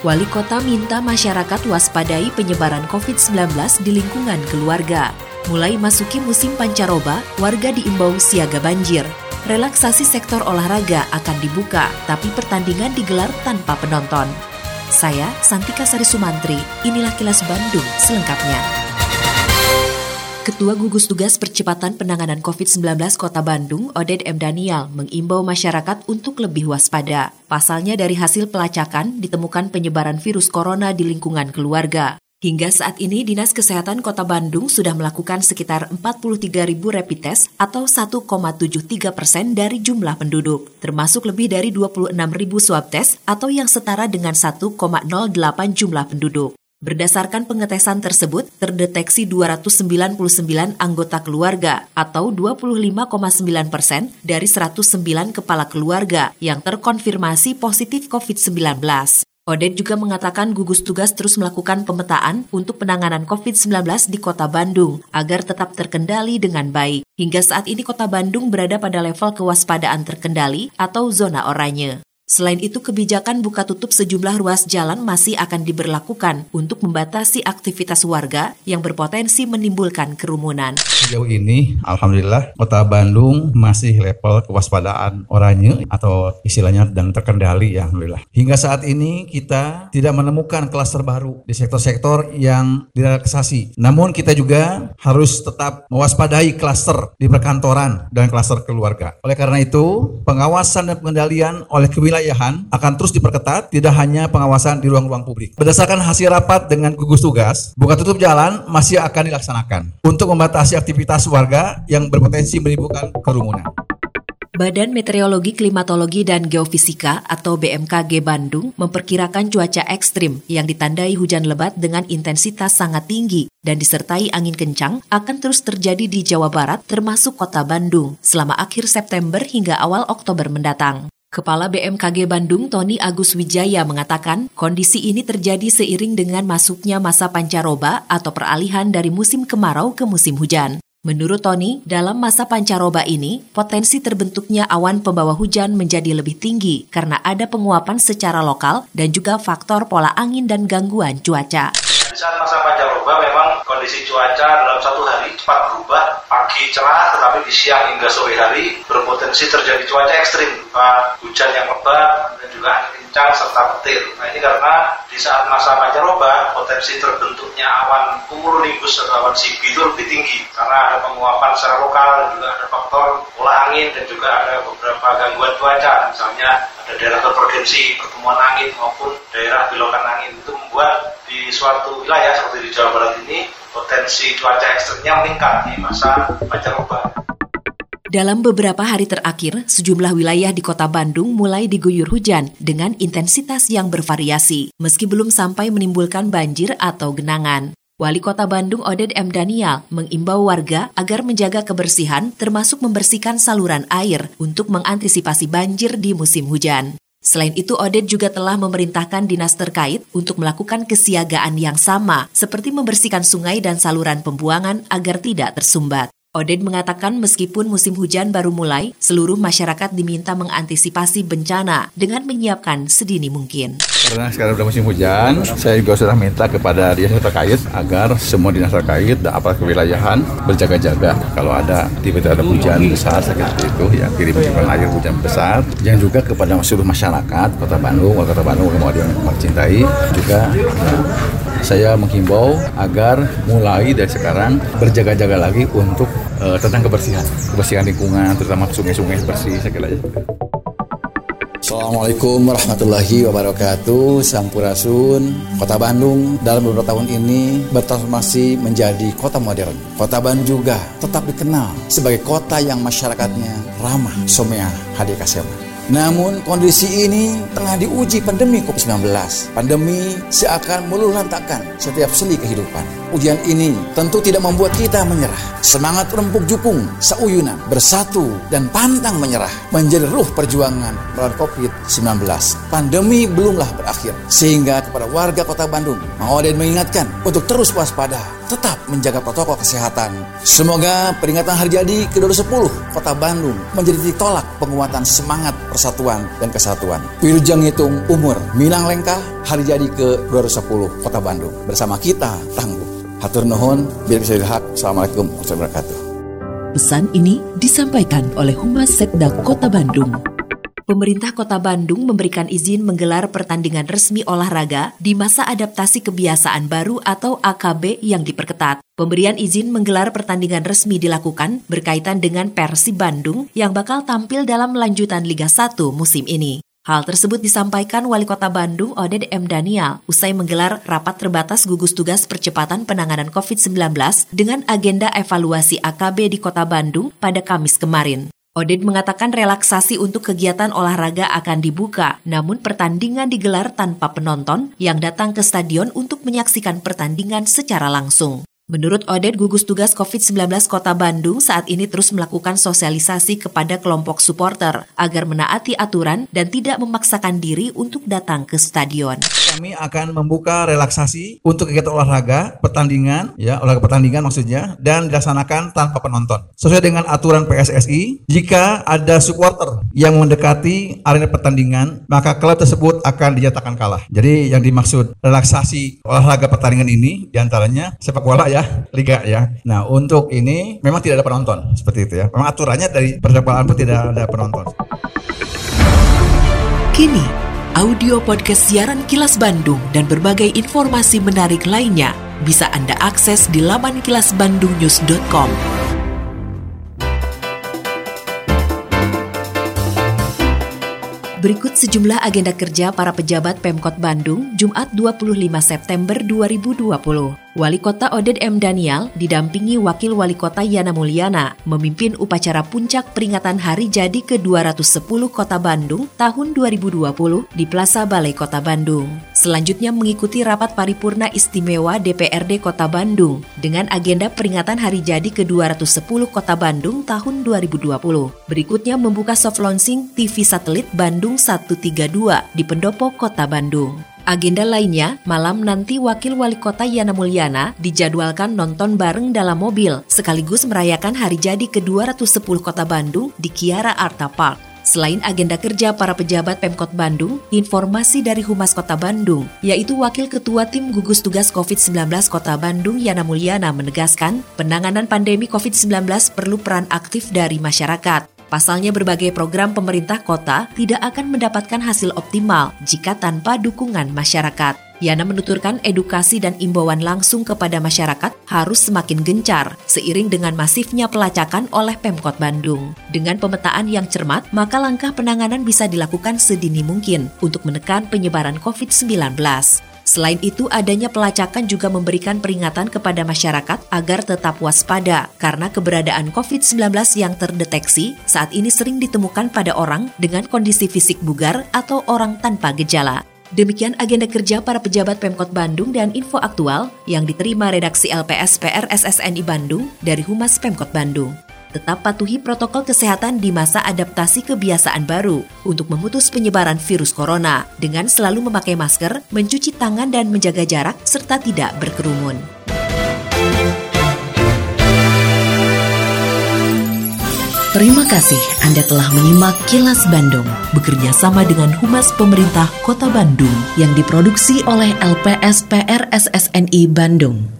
Wali Kota minta masyarakat waspadai penyebaran COVID-19 di lingkungan keluarga. Mulai masuki musim pancaroba, warga diimbau siaga banjir. Relaksasi sektor olahraga akan dibuka, tapi pertandingan digelar tanpa penonton. Saya, Santika Sarisumantri, inilah Kilas Bandung selengkapnya. Ketua Gugus Tugas Percepatan Penanganan COVID-19 Kota Bandung, Oded M. Danial, mengimbau masyarakat untuk lebih waspada. Pasalnya dari hasil pelacakan ditemukan penyebaran virus corona di lingkungan keluarga. Hingga saat ini, Dinas Kesehatan Kota Bandung sudah melakukan sekitar 43.000 rapid test atau 1,73% dari jumlah penduduk, termasuk lebih dari 26.000 swab test atau yang setara dengan 1,08 jumlah penduduk. Berdasarkan pengetesan tersebut, terdeteksi 299 anggota keluarga atau 25,9% dari 109 kepala keluarga yang terkonfirmasi positif COVID-19. Oded juga mengatakan gugus tugas terus melakukan pemetaan untuk penanganan COVID-19 di Kota Bandung agar tetap terkendali dengan baik. Hingga saat ini Kota Bandung berada pada level kewaspadaan terkendali atau zona oranye. Selain itu, kebijakan buka tutup sejumlah ruas jalan masih akan diberlakukan untuk membatasi aktivitas warga yang berpotensi menimbulkan kerumunan. Sejauh ini, alhamdulillah, Kota Bandung masih level kewaspadaan oranye atau istilahnya dan terkendali, ya alhamdulillah. Hingga saat ini kita tidak menemukan klaster baru di sektor-sektor yang direlaksasi. Namun kita juga harus tetap mewaspadai klaster di perkantoran dan klaster keluarga. Oleh karena itu, pengawasan dan pengendalian oleh kewilayahan akan terus diperketat, tidak hanya pengawasan di ruang-ruang publik. Berdasarkan hasil rapat dengan gugus tugas, buka tutup jalan masih akan dilaksanakan untuk membatasi aktivitas warga yang berpotensi menimbulkan kerumunan. Badan Meteorologi, Klimatologi, dan Geofisika atau BMKG Bandung memperkirakan cuaca ekstrim yang ditandai hujan lebat dengan intensitas sangat tinggi dan disertai angin kencang akan terus terjadi di Jawa Barat termasuk Kota Bandung selama akhir September hingga awal Oktober mendatang. Kepala BMKG Bandung, Tony Agus Wijaya, mengatakan kondisi ini terjadi seiring dengan masuknya masa pancaroba atau peralihan dari musim kemarau ke musim hujan. Menurut Tony, dalam masa pancaroba ini, potensi terbentuknya awan pembawa hujan menjadi lebih tinggi karena ada penguapan secara lokal dan juga faktor pola angin dan gangguan cuaca. Saat masa pancaroba memang kondisi cuaca dalam satu hari cepat berubah, pagi cerah tetapi di siang hingga sore hari berpotensi terjadi cuaca ekstrim, hujan yang lebat dan juga angin kencang serta petir. Nah ini karena di saat masa pancaroba potensi terbentuknya awan cumulonimbus atau awan sibi itu lebih tinggi karena ada penguapan secara lokal dan juga ada faktor pola angin dan juga ada beberapa gangguan cuaca, misalnya ada daerah konvergensi pertemuan angin maupun daerah belokan angin. Itu membuat di suatu wilayah seperti di Jawa Barat ini potensi cuaca ekstrimnya meningkat di masa pancaroba. Dalam beberapa hari terakhir, sejumlah wilayah di Kota Bandung mulai diguyur hujan dengan intensitas yang bervariasi, meski belum sampai menimbulkan banjir atau genangan. Wali Kota Bandung Oded M. Danial mengimbau warga agar menjaga kebersihan termasuk membersihkan saluran air untuk mengantisipasi banjir di musim hujan. Selain itu, Oded juga telah memerintahkan dinas terkait untuk melakukan kesiagaan yang sama, seperti membersihkan sungai dan saluran pembuangan agar tidak tersumbat. Oded mengatakan meskipun musim hujan baru mulai, seluruh masyarakat diminta mengantisipasi bencana dengan menyiapkan sedini mungkin. Karena sekarang sudah musim hujan, saya juga sudah minta kepada dinas terkait agar semua dinas terkait dan aparat kewilayahan berjaga-jaga. Kalau ada tiba-tiba ada hujan besar seperti itu, ya kirimkan air hujan besar. Yang juga kepada seluruh masyarakat Kota Bandung yang mau dicintai juga. Saya menghimbau agar mulai dari sekarang berjaga-jaga lagi untuk tentang kebersihan lingkungan, terutama sungai-sungai bersih segala. Assalamualaikum warahmatullahi wabarakatuh. Sampurasun. Kota Bandung dalam beberapa tahun ini bertransformasi menjadi kota modern. Kota Bandung juga tetap dikenal sebagai kota yang masyarakatnya ramah, someah, hadiah kasih. Namun kondisi ini tengah diuji pandemi Covid-19. Pandemi seakan meluluh lantakan setiap seli kehidupan. Ujian ini tentu tidak membuat kita menyerah. Semangat rempuk jukung, seuyunan, bersatu, dan pantang menyerah menjadi ruh perjuangan melawan Covid-19. Pandemi belumlah berakhir, sehingga kepada warga Kota Bandung, Mang Oded mengingatkan untuk terus waspada, tetap menjaga protokol kesehatan. Semoga peringatan hari jadi ke-2010 Kota Bandung menjadi titik tolak penguatan semangat persatuan dan kesatuan. Wirujang hitung umur, minang lengkah, hari jadi ke-2010 Kota Bandung. Bersama kita tangguh. Hatur nuhun, biar bisa dilihat. Assalamualaikum warahmatullahi wabarakatuh. Pesan ini disampaikan oleh Humas Sekda Kota Bandung. Pemerintah Kota Bandung memberikan izin menggelar pertandingan resmi olahraga di masa adaptasi kebiasaan baru atau AKB yang diperketat. Pemberian izin menggelar pertandingan resmi dilakukan berkaitan dengan Persib Bandung yang bakal tampil dalam lanjutan Liga 1 musim ini. Hal tersebut disampaikan Wali Kota Bandung Oded M. Danial usai menggelar rapat terbatas gugus tugas percepatan penanganan COVID-19 dengan agenda evaluasi AKB di Kota Bandung pada Kamis kemarin. Oded mengatakan relaksasi untuk kegiatan olahraga akan dibuka, namun pertandingan digelar tanpa penonton yang datang ke stadion untuk menyaksikan pertandingan secara langsung. Menurut Oded, gugus tugas COVID-19 Kota Bandung saat ini terus melakukan sosialisasi kepada kelompok supporter agar menaati aturan dan tidak memaksakan diri untuk datang ke stadion. Kami akan membuka relaksasi untuk kegiatan olahraga pertandingan, dan dilaksanakan tanpa penonton. Sesuai dengan aturan PSSI, jika ada supporter yang mendekati arena pertandingan, maka klub tersebut akan dinyatakan kalah. Jadi yang dimaksud relaksasi olahraga pertandingan ini diantaranya sepak bola liga Nah, untuk ini memang tidak ada penonton seperti itu ya. Memang aturannya dari persepak pun tidak ada penonton. Kini audio podcast siaran Kilas Bandung dan berbagai informasi menarik lainnya bisa Anda akses di laman kilasbandungnews.com. Berikut sejumlah agenda kerja para pejabat Pemkot Bandung Jumat 25 September 2020. Wali Kota Oded M. Danial didampingi Wakil Wali Kota Yana Mulyana memimpin upacara puncak peringatan Hari Jadi ke-210 Kota Bandung tahun 2020 di Plaza Balai Kota Bandung. Selanjutnya mengikuti rapat paripurna istimewa DPRD Kota Bandung dengan agenda peringatan Hari Jadi ke-210 Kota Bandung tahun 2020. Berikutnya membuka soft launching TV satelit Bandung 132 di Pendopo Kota Bandung. Agenda lainnya, malam nanti Wakil Wali Kota Yana Mulyana dijadwalkan nonton bareng dalam mobil sekaligus merayakan hari jadi ke-210 Kota Bandung di Kiara Arta Park. Selain agenda kerja para pejabat Pemkot Bandung, informasi dari Humas Kota Bandung, yaitu Wakil Ketua Tim Gugus Tugas COVID-19 Kota Bandung Yana Mulyana menegaskan, penanganan pandemi COVID-19 perlu peran aktif dari masyarakat. Pasalnya berbagai program pemerintah kota tidak akan mendapatkan hasil optimal jika tanpa dukungan masyarakat. Yana menuturkan edukasi dan imbauan langsung kepada masyarakat harus semakin gencar seiring dengan masifnya pelacakan oleh Pemkot Bandung. Dengan pemetaan yang cermat, maka langkah penanganan bisa dilakukan sedini mungkin untuk menekan penyebaran COVID-19. Selain itu, adanya pelacakan juga memberikan peringatan kepada masyarakat agar tetap waspada karena keberadaan COVID-19 yang terdeteksi saat ini sering ditemukan pada orang dengan kondisi fisik bugar atau orang tanpa gejala. Demikian agenda kerja para pejabat Pemkot Bandung dan info aktual yang diterima redaksi LPS PRSSNI Bandung dari Humas Pemkot Bandung. Tetap patuhi protokol kesehatan di masa adaptasi kebiasaan baru untuk memutus penyebaran virus corona dengan selalu memakai masker, mencuci tangan dan menjaga jarak serta tidak berkerumun. Terima kasih Anda telah menyimak Kilas Bandung bekerja sama dengan Humas Pemerintah Kota Bandung yang diproduksi oleh LPS PRSSNI Bandung.